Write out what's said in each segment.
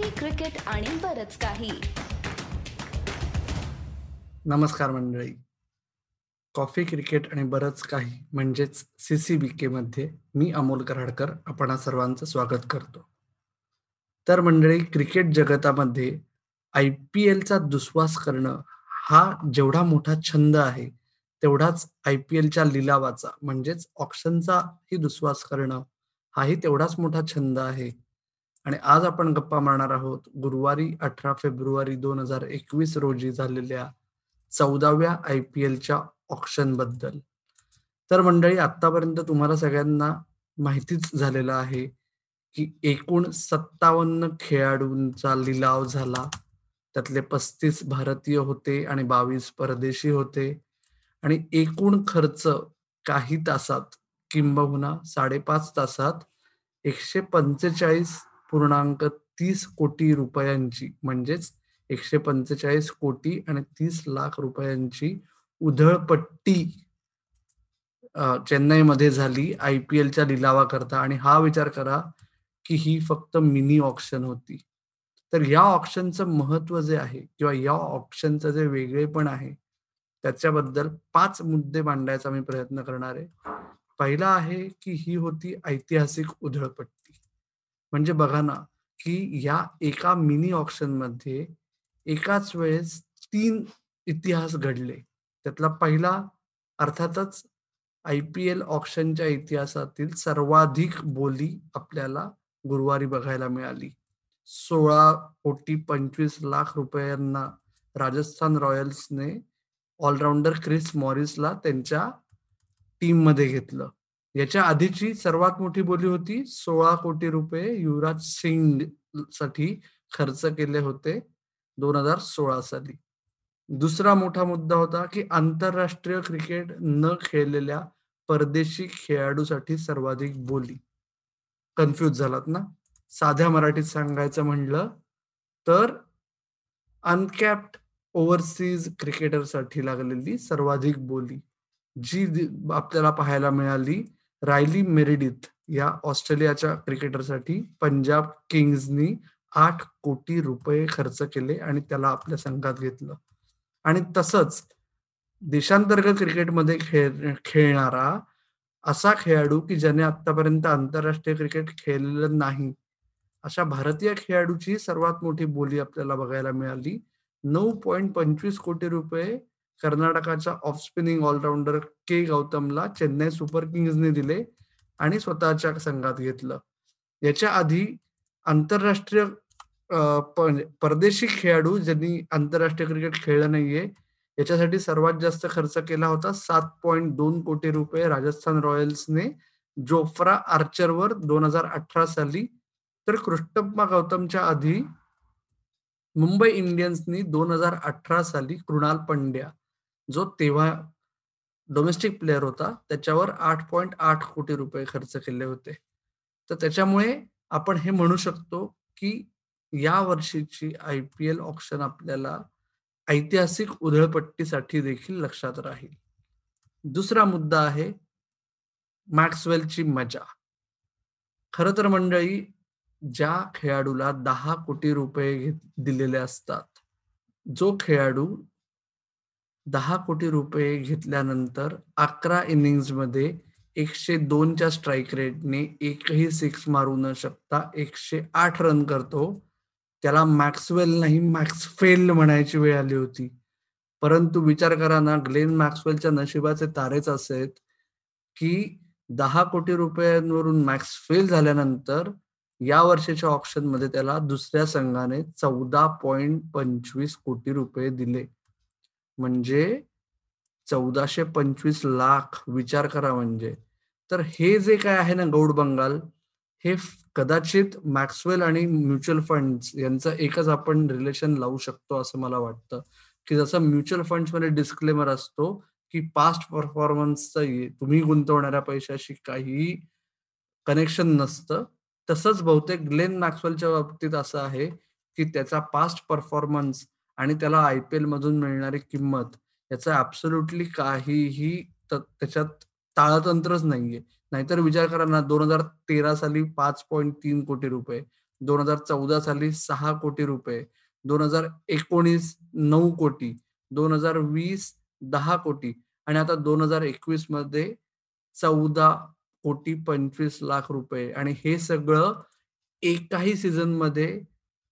Trophy, cricket आणि बरंच काही. नमस्कार मंडळी. कॉफी, क्रिकेट आणि बरंच काही म्हणजेच CCBK मध्ये मी अमोल कराडकर आपणा सर्वांचं स्वागत करतो. तर मंडळी, क्रिकेट जगतामध्ये IPLचा दुस्वास करणं हा जेवढा मोठा छंद आहे तेवढाच IPLच्या लिलावाचा म्हणजेच ऑक्शनचा ही दुस्वास करणं हाही तेवढाच मोठा छंद आहे. आणि आज आपण गप्पा मारणार आहोत गुरुवारी 18 फेब्रुवारी 2021 रोजी झालेल्या 14व्या IPLच्या ऑक्शन बद्दल. तर मंडळी, आतापर्यंत तुम्हाला सगळ्यांना माहितीच झालेलं आहे की एकूण 57 खेळाडूंचा लिलाव झाला. त्यातले 35 भारतीय होते आणि 22 परदेशी होते. आणि एकूण खर्च काही तासात किंबहुना 5.5 तासात 145.30 कोटी रुपयांची म्हणजेच 145 कोटी आणि 30 लाख रुपयांची उधळपट्टी चेन्नईमध्ये झाली IPLच्या लिलावाकरता. आणि हा विचार करा की ही फक्त मिनी ऑक्शन होती. तर या ऑक्शनचं महत्व जे आहे किंवा या ऑक्शनचं जे वेगळेपण आहे त्याच्याबद्दल 5 मुद्दे मांडायचा मी प्रयत्न करणार आहे. पहिला आहे की ही होती ऐतिहासिक उधळपट्टी. म्हणजे बघा ना की या एका मिनी ऑक्शन मध्ये एकाच वेळेस 3 इतिहास घडले. त्यातला पहिला अर्थातच IPL ऑक्शनच्या इतिहासातील सर्वाधिक बोली आपल्याला गुरुवारी बघायला मिळाली. 16 कोटी 25 लाख रुपयांना राजस्थान रॉयल्सने ऑलराऊंडर क्रिस मॉरिसला त्यांच्या टीम मध्ये घेतलं. याच्या आधीची सर्वात मोठी बोली होती 16 कोटी रुपये युवराज सिंग साठी खर्च केले होते 2016 साली. दुसरा मोठा मुद्दा होता की आंतरराष्ट्रीय क्रिकेट न खेळलेल्या परदेशी खेळाडूसाठी सर्वाधिक बोली. कन्फ्यूज झालात ना? साध्या मराठीत सांगायचं म्हणलं तर अनकॅप्ड ओव्हरसीज क्रिकेटरसाठी लागलेली सर्वाधिक बोली जी आपल्याला पाहायला मिळाली रायली मेरिडिथ या ऑस्ट्रेलियाच्या क्रिकेटरसाठी पंजाब किंग्सनी 8 कोटी रुपये खर्च केले आणि त्याला आपल्या संघात घेतलं. आणि तसंच देशांतर्गत क्रिकेटमध्ये खेळणारा असा खेळाडू की ज्याने आतापर्यंत आंतरराष्ट्रीय क्रिकेट खेळलेलं नाही अशा भारतीय खेळाडूची सर्वात मोठी बोली आपल्याला बघायला मिळाली. 9.25 कोटी रुपये कर्नाटकाच्या ऑफ स्पिनिंग ऑलराऊंडर K गौतमला चेन्नई सुपर किंग्सने दिले आणि स्वतःच्या संघात घेतलं. याच्या आधी आंतरराष्ट्रीय परदेशी खेळाडू ज्यांनी आंतरराष्ट्रीय क्रिकेट खेळलं नाहीये याच्यासाठी सर्वात जास्त खर्च केला होता 7.2 कोटी रुपये राजस्थान रॉयल्सने जोफ्रा आर्चरवर 2018 साली. तर कृष्णप्पा गौतमच्या आधी मुंबई इंडियन्सनी 2018 साली कृणाल पंड्या जो तेव्हा डोमेस्टिक प्लेअर होता त्याच्यावर 8.8 कोटी रुपये खर्च केले होते. तर त्याच्यामुळे आपण हे म्हणू शकतो की या वर्षीची IPL ऑक्शन आपल्याला ऐतिहासिक उधळपट्टीसाठी देखील लक्षात राहील. दुसरा मुद्दा आहे मॅक्सवेलची मजा. खरं तर मंडळी, ज्या खेळाडूला 10 कोटी रुपये दिलेले असतात, जो खेळाडू 10 कोटी रुपये घेतल्यानंतर 11 इनिंग्समध्ये 102च्या स्ट्राईक रेटने एकही 6 मारू न शकता 108 रन करतो, त्याला मॅक्सवेल नाही मॅक्सफेल म्हणायची वेळ आली होती. परंतु विचार करा ना, ग्लेन मॅक्सवेलच्या नशिबाचे तारेच असे की 10 कोटी रुपयांवरून मॅक्सफेल झाल्यानंतर या वर्षाच्या ऑक्शन मध्ये त्याला दुसऱ्या संघाने 14.25 कोटी रुपये दिले. म्हणजे 1425 लाख. विचार करा. म्हणजे तर हे जे काय आहे ना गौड बंगाल, हे कदाचित मॅक्सवेल आणि म्युच्युअल फंड यांचं एकच आपण रिलेशन लावू शकतो असं मला वाटतं. की जसं म्युच्युअल फंड मध्ये डिस्क्लेमर असतो की पास्ट परफॉर्मन्सचं तुम्ही गुंतवणाऱ्या पैशाशी काही कनेक्शन नसतं, तसंच बहुतेक ग्लेन मॅक्सवेलच्या बाबतीत असं आहे की त्याचा पास्ट परफॉर्मन्स आणि त्याला IPL मधून मिळणारी किंमत याचं ऍब्सोल्युटली काहीही त्याच्यात ताळतंत्रच नाहीये. नाहीतर विचार करा ना, 2013 साली 5.3 कोटी रुपये, 2014 साली 6 कोटी रुपये, 2019 9 कोटी, 2020 10 कोटी आणि आता 2021 मध्ये 14 कोटी 25 लाख रुपये. आणि हे सगळं एकाही सीझन मध्ये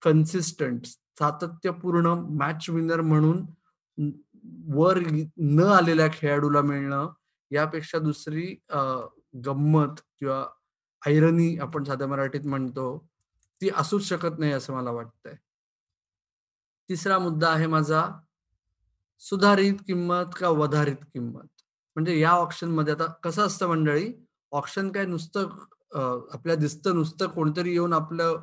कन्सिस्टंट सातत्यपूर्ण मॅच विनर म्हणून वर न आलेल्या खेळाडूला मिळणं यापेक्षा दुसरी गंमत किंवा आयरनी आपण साध्या मराठीत म्हणतो ती असूच शकत नाही असं मला वाटतंय. तिसरा मुद्दा आहे माझा सुधारित किंमत का वधारित किंमत. म्हणजे या ऑप्शन मध्ये आता कसं असतं मंडळी, ऑप्शन काय नुसतं आपल्याला दिसतं नुसतं कोणतरी येऊन आपलं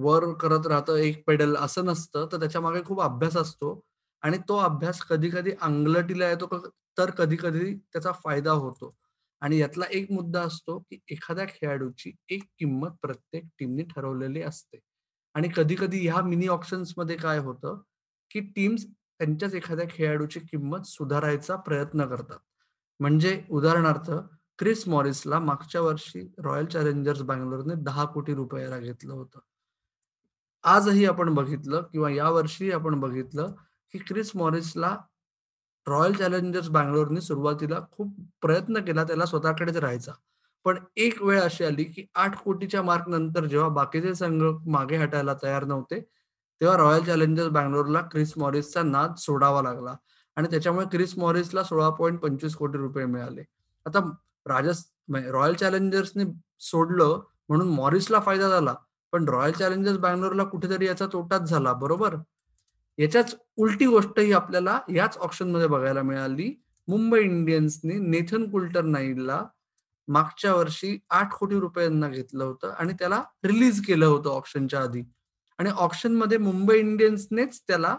वर करत राहतं एक पेडल असं नसतं, तर त्याच्या मागे खूप अभ्यास असतो आणि तो अभ्यास कधी कधी अंगलटीला येतो तर कधी कधी त्याचा फायदा होतो. आणि यातला एक मुद्दा असतो की एखाद्या खेळाडूची एक किंमत प्रत्येक टीमने ठरवलेली असते आणि कधी कधी ह्या मिनी ऑप्शन्स मध्ये काय होतं की टीम्स त्यांच्याच एखाद्या खेळाडूची किंमत सुधारायचा प्रयत्न करतात. म्हणजे उदाहरणार्थ क्रिस मॉरिसला मागच्या वर्षी रॉयल चॅलेंजर्स बंगलोरने 10 कोटी रुपयाला घेतलं होतं. आजही आपण बघितलं किंवा यावर्षी आपण बघितलं की क्रिस मॉरिसला रॉयल चॅलेंजर्स बंगलोरने सुरुवातीला खूप प्रयत्न केला त्याला स्वतःकडेच राहायचा, पण एक वेळ अशी आली की 8 कोटीच्या मार्क नंतर जेव्हा बाकीचे संघ मागे हटायला तयार नव्हते तेव्हा रॉयल चॅलेंजर्स बंगलोरला क्रिस मॉरिसचा नाद सोडावा लागला आणि त्याच्यामुळे क्रिस मॉरिसला 16.25 कोटी रुपये मिळाले. आता रॉयल चॅलेंजर्सने सोडलं म्हणून मॉरिसला फायदा झाला, पण रॉयल चॅलेंजर्स बंगलोरला कुठेतरी याचा तोटाच झाला, बरोबर. याच्याच उलटी गोष्ट ही आपल्याला याच ऑप्शन मध्ये बघायला मिळाली. मुंबई इंडियन्सने नेथन कुल्टर-नाईलला मागच्या वर्षी 8 कोटी रुपयांना घेतलं होतं आणि त्याला रिलीज केलं होतं ऑप्शनच्या आधी आणि ऑप्शन मध्ये मुंबई इंडियन्सनेच त्याला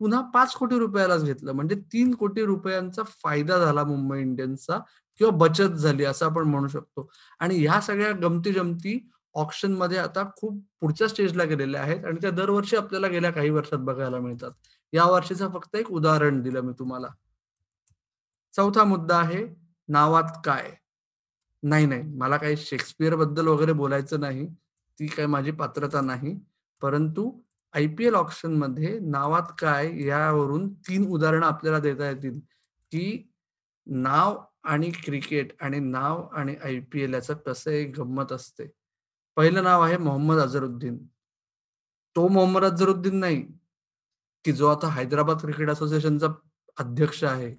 पुन्हा 5 कोटी रुपयालाच घेतलं. म्हणजे 3 कोटी रुपयांचा फायदा झाला मुंबई इंडियन्सचा किंवा बचत झाली असं आपण म्हणू शकतो. आणि ह्या सगळ्या गमती जमती ऑप्शन मध्ये आता खूप पुढच्या स्टेजला गेलेल्या आहेत आणि त्या दरवर्षी आपल्याला गेल्या काही वर्षात बघायला मिळतात. या वर्षीचं फक्त एक उदाहरण दिलं मी तुम्हाला. चौथा मुद्दा आहे नावात काय. नाही नाही, मला काही शेक्सपियर बद्दल वगैरे बोलायचं नाही, ती काय माझी पात्रता नाही, परंतु IPL ऑप्शन मध्ये नावात काय यावरून 3 उदाहरणं आपल्याला देता येतील की नाव आणि क्रिकेट आणि नाव आणि IPL याचं कसं एक गंमत असते. पहिलं नाव आहे मोहम्मद अझहरुद्दीन. तो मोहम्मद अझहरुद्दीन नाही की जो आता हैदराबाद क्रिकेट असोसिएशनचा अध्यक्ष आहे,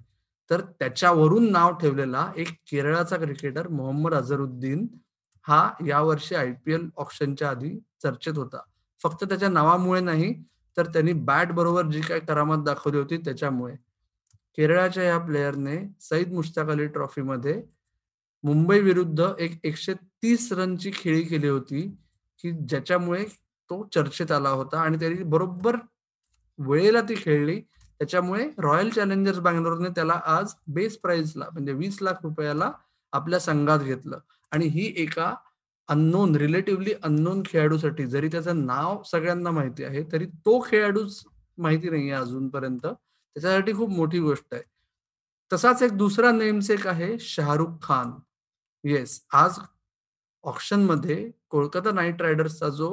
तर त्याच्यावरून नाव ठेवलेला एक केरळाचा क्रिकेटर मोहम्मद अझहरुद्दीन हा यावर्षी IPL ऑप्शनच्या आधी चर्चेत होता, फक्त त्याच्या नावामुळे नाही तर त्यांनी बॅट बरोबर जी काय करामत दाखवली होती त्याच्यामुळे. केरळाच्या या प्लेयरने सईद मुश्ताक अली ट्रॉफीमध्ये मुंबई विरुद्ध एक 130 रनची खेळी केली होती की ज्याच्यामुळे तो चर्चेत आला होता आणि त्यांनी बरोबर वेळेला ती खेळली, त्याच्यामुळे रॉयल चॅलेंजर्स बंगलोरने त्याला आज बेस प्राईजला म्हणजे 20 लाख रुपयाला आपल्या संघात घेतलं. आणि ही एका अननोन रिलेटिव्हली अननोन खेळाडूसाठी, जरी त्याचं नाव सगळ्यांना माहिती आहे तरी तो खेळाडूच माहिती नाहीये अजूनपर्यंत, त्याच्यासाठी खूप मोठी गोष्ट आहे. तसाच एक दुसरा नेमसेक आहे शाहरुख खान. येस, आज ऑप्शन मध्ये कोलकाता नाईट रायडर्सचा जो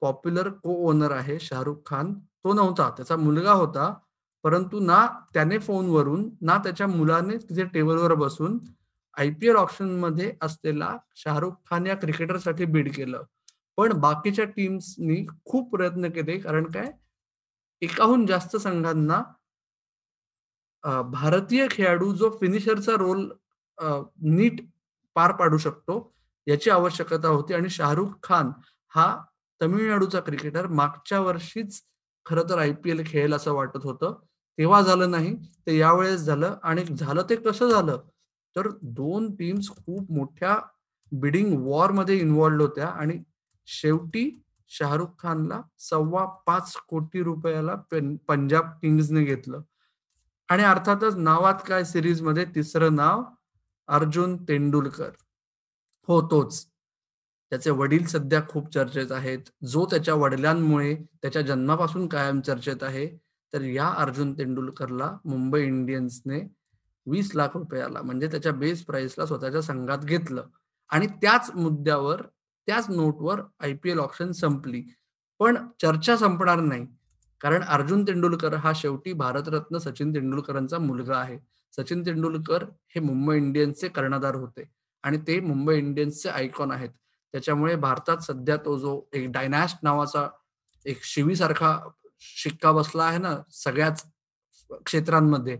पॉप्युलर को ओनर आहे शाहरुख खान तो नव्हता, त्याचा मुलगा होता, परंतु ना त्याने फोनवरून ना त्याच्या मुलाने तिथे टेबलवर बसून IPL ऑप्शन मध्ये असलेला शाहरुख खान या क्रिकेटरसाठी बीड केलं. पण बाकीच्या टीम्सनी खूप प्रयत्न केले, कारण काय एकाहून जास्त संघांना भारतीय खेळाडू जो फिनिशरचा रोल नीट पार पाडू शकतो याची आवश्यकता होती. आणि शाहरुख खान हा तमिळनाडूचा क्रिकेटर मागच्या वर्षीच खरं तर IPL खेळेल असं वाटत होतं, तेव्हा झालं नाही ते यावेळेस झालं. आणि झालं ते कसं झालं तर 2 टीम्स खूप मोठ्या बिडिंग वॉर मध्ये इन्व्हॉल्ड होत्या आणि शेवटी शाहरुख खानला 5.25 कोटी रुपयाला पंजाब किंग्सने घेतलं. आणि अर्थातच नावात काय सिरीज मध्ये तिसरं नाव अर्जुन तेंडुलकर. हो, तोच, त्याचे वडील सध्या खूप चर्चेत आहेत, जो त्याच्या वडिलांमुळे त्याच्या जन्मापासून कायम चर्चेत आहे. तर या अर्जुन तेंडुलकरला मुंबई इंडियन्सने 20 लाख रुपयाला म्हणजे त्याच्या बेस प्राइसला स्वतःच्या संघात घेतलं आणि त्याच मुद्द्यावर त्याच नोटवर IPL ऑक्शन संपली. पण चर्चा संपणार नाही, कारण अर्जुन तेंडुलकर हा शेवटी भारतरत्न सचिन तेंडुलकरांचा मुलगा आहे. सचिन तेंडुलकर हे मुंबई इंडियन्सचे कर्णधार होते आणि ते मुंबई इंडियन्सचे आयकॉन आहेत. त्याच्यामुळे भारतात सध्या तो जो एक डायनॅस्ट नावाचा एक शिवीसारखा शिक्का बसला आहे ना सगळ्याच क्षेत्रांमध्ये,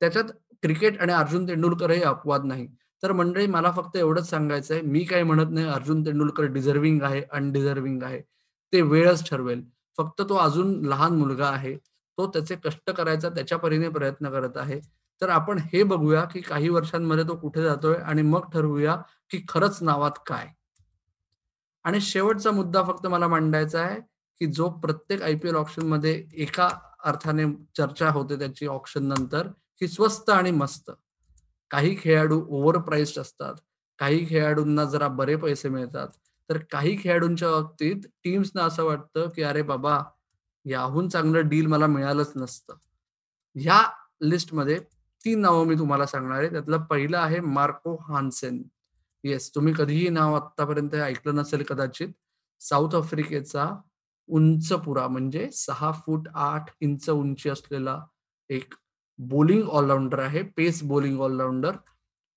त्याच्यात क्रिकेट आणि अर्जुन तेंडुलकरही अपवाद नाही. तर मंडळी, मला फक्त एवढंच सांगायचं आहे, मी काही म्हणत नाही अर्जुन तेंडुलकर डिझर्विंग आहे अनडिझर्विंग आहे, ते वेळच ठरवेल. फक्त तो अजून लहान मुलगा आहे, तो त्याचे कष्ट करायचा त्याच्या परीने प्रयत्न करत आहे. तर आपण हे बघूया की काही वर्षांमध्ये तो कुठे जातोय आणि मग ठरवूया की खरंच नावात काय. आणि शेवटचा मुद्दा फक्त मला मांडायचा आहे की जो प्रत्येक IPL ऑक्शन मध्ये एका अर्थाने चर्चा होते त्याची ऑक्शन नंतर, की स्वस्त आणि मस्त. काही खेळाडू ओव्हर प्राइस्ड असतात, काही खेळाडूंना जरा बरे पैसे मिळतात, तर काही खेळाडूंच्या बाबतीत टीम्सना असं वाटतं की अरे बाबा याहून चांगलं डील मला मिळालंच नसतं. ह्या लिस्टमध्ये 3 नावं मी तुम्हाला सांगणार आहे. त्यातलं पहिलं आहे मार्को हान्सेन. येस, तुम्ही कधीही नाव आतापर्यंत ऐकलं नसेल कदाचित. साऊथ आफ्रिकेचा उंच पुरा म्हणजे 6 फूट 8 इंच उंची असलेला एक बॉलिंग ऑलराउंडर आहे, पेस बॉलिंग ऑलराउंडर.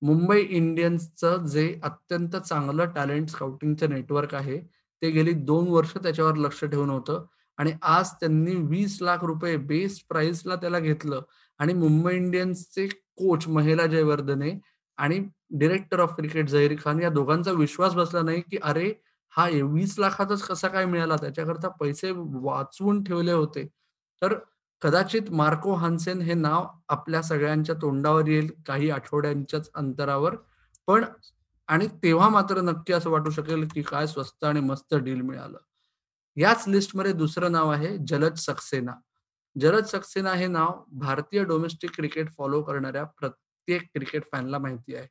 मुंबई इंडियन्सचं जे अत्यंत चांगलं टॅलेंट स्काउटिंगचं नेटवर्क आहे ते गेली 2 वर्ष त्याच्यावर लक्ष ठेवून होतं आणि आज त्यांनी 20 लाख रुपये बेस प्राइसला त्याला घेतलं. आणि मुंबई इंडियन्सचे कोच महेला जयवर्धने आणि director of cricket Zaheer Khan या दोघांचा विश्वास बसला नाही की अरे हा 20 लाखातच कसा काय मिळाला, त्याच्याकरता पैसे वाचवून ठेवले होते. तर कदाचित मार्को हान्सेन हे नाव आपल्या सगळ्यांच्या तोंडावर येईल काही आठवड्यांच्याच अंतरावर, पण आणि तेव्हा मात्र नक्की असं वाटू शकेल की काय स्वस्त आणि मस्त डील मिळालं. याच लिस्टमध्ये दुसरं नाव आहे जलज सक्सेना. जलज सक्सेना हे नाव भारतीय डोमेस्टिक क्रिकेट फॉलो करणाऱ्या प्रत्येक क्रिकेट फॅनला माहिती आहे.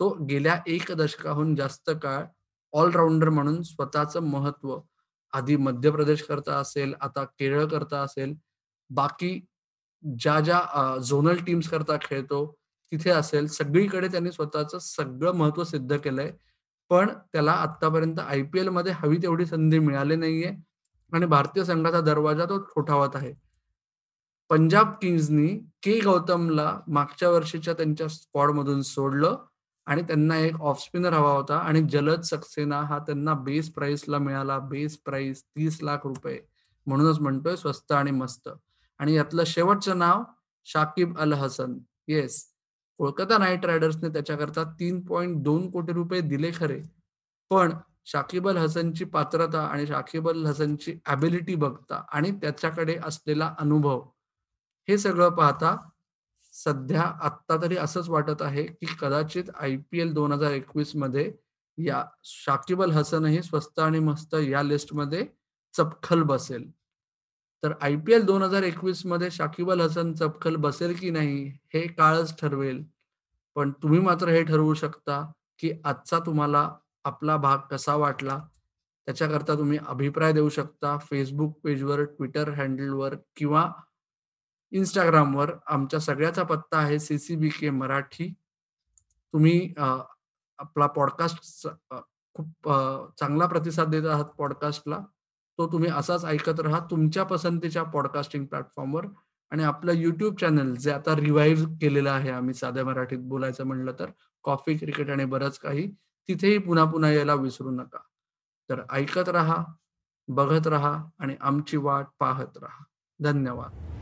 तो गेल्या 1 दशकाहून जास्त काळ ऑलराऊंडर म्हणून स्वतःचं महत्व आधी मध्य प्रदेश करता असेल, आता केरळ करता असेल, बाकी ज्या ज्या झोनल टीम्स करता खेळतो तिथे असेल, सगळीकडे त्यांनी स्वतःचं सगळं महत्व सिद्ध केलंय. पण त्याला आतापर्यंत IPL मध्ये हवी तेवढी संधी मिळाली नाहीये आणि भारतीय संघाचा दरवाजा तो ठोठावत आहे. पंजाब किंग्सनी के गौतमला मागच्या वर्षीच्या त्यांच्या स्क्वॉडमधून सोडलं आणि त्यांना एक ऑफ स्पिनर हवा होता आणि जलज सक्सेना हा त्यांना बेस प्राइसला मिळाला. बेस प्राइस 30 लाख रुपये, म्हणूनच म्हणतोय स्वस्त आणि मस्त. आणि यातलं शेवटचं नाव शाकिब अल हसन. येस, कोलकाता नाईट रायडर्सने त्याच्याकरता 3.2 कोटी रुपये दिले खरे, पण शाकिब अल हसनची पात्रता आणि शाकिब अल हसनची ॲबिलिटी बघता आणि त्याच्याकडे असलेला अनुभव हे सगळं पाहता सध्या आत्ता तरी असंच वाटत आहे की कदाचित IPL 2021 मध्ये या शाकिब अल हसन हे स्वस्त आणि मस्त या लिस्टमध्ये चपखल बसेल. तर IPL 2021 मध्ये शाकिब अल हसन चपखल बसेल की नाही हे काळच ठरवेल. पण तुम्ही मात्र हे ठरवू शकता की आजचा तुम्हाला आपला भाग कसा वाटला. त्याच्याकरता तुम्ही अभिप्राय देऊ शकता फेसबुक पेजवर, ट्विटर हँडलवर किंवा इंस्टाग्रामवर. आमच्या सगळ्याचा पत्ता आहे CCBK मराठी. तुम्ही आपला पॉडकास्ट खूप चांगला प्रतिसाद देत आहात पॉडकास्टला, तो तुम्ही असाच ऐकत राहा तुमच्या पसंतीच्या पॉडकास्टिंग प्लॅटफॉर्मवर. आणि आपलं YouTube चॅनल जे आता रिवाईव्ह केलेलं आहे, आम्ही साध्या मराठीत बोलायचं म्हणलं तर कॉफी क्रिकेट आणि बरंच काही, तिथेही पुन्हा पुन्हा यायला विसरू नका. तर ऐकत राहा, बघत राहा आणि आमची वाट पाहत राहा. धन्यवाद.